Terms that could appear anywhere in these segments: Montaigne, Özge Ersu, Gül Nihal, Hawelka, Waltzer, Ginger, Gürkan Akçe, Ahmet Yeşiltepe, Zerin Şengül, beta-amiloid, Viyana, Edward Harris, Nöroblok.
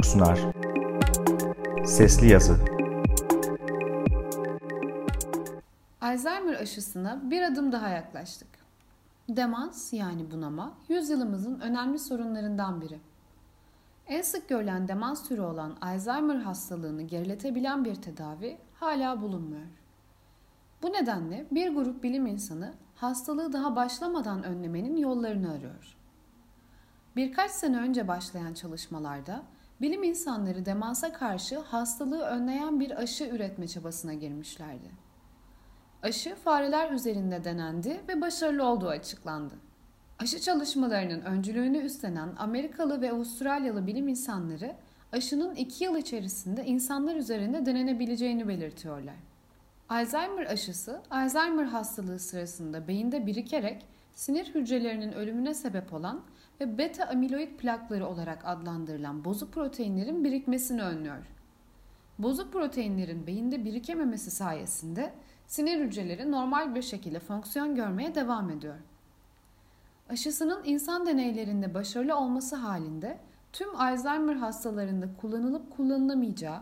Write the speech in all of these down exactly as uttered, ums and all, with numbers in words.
Nöroblok sunar. Sesli yazı. Alzheimer aşısına bir adım daha yaklaştık. Demans yani bunama yüzyılımızın önemli sorunlarından biri. En sık görülen demans türü olan Alzheimer hastalığını geriletebilen bir tedavi hala bulunmuyor. Bu nedenle bir grup bilim insanı hastalığı daha başlamadan önlemenin yollarını arıyor. Birkaç sene önce başlayan çalışmalarda bilim insanları demansa karşı hastalığı önleyen bir aşı üretme çabasına girmişlerdi. Aşı fareler üzerinde denendi ve başarılı olduğu açıklandı. Aşı çalışmalarının öncülüğünü üstlenen Amerikalı ve Avustralyalı bilim insanları aşının iki yıl içerisinde insanlar üzerinde denenebileceğini belirtiyorlar. Alzheimer aşısı, Alzheimer hastalığı sırasında beyinde birikerek sinir hücrelerinin ölümüne sebep olan ve beta-amiloid plakları olarak adlandırılan bozuk proteinlerin birikmesini önlüyor. Bozuk proteinlerin beyinde birikememesi sayesinde sinir hücreleri normal bir şekilde fonksiyon görmeye devam ediyor. Aşısının insan deneylerinde başarılı olması halinde tüm Alzheimer hastalarında kullanılıp kullanılamayacağı,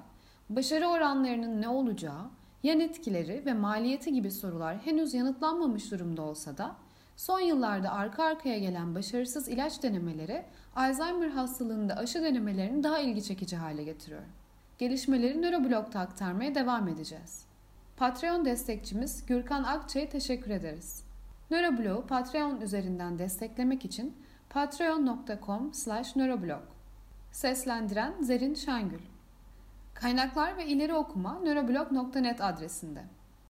başarı oranlarının ne olacağı, yan etkileri ve maliyeti gibi sorular henüz yanıtlanmamış durumda olsa da son yıllarda arka arkaya gelen başarısız ilaç denemeleri Alzheimer hastalığında aşı denemelerini daha ilgi çekici hale getiriyor. Gelişmeleri Nöroblok'ta aktarmaya devam edeceğiz. Patreon destekçimiz Gürkan Akçe'ye teşekkür ederiz. Nöroblok'u Patreon üzerinden desteklemek için patreon nokta com slash nöroblok. Seslendiren Zerin Şengül. Kaynaklar ve ileri okuma nöroblok nokta net adresinde.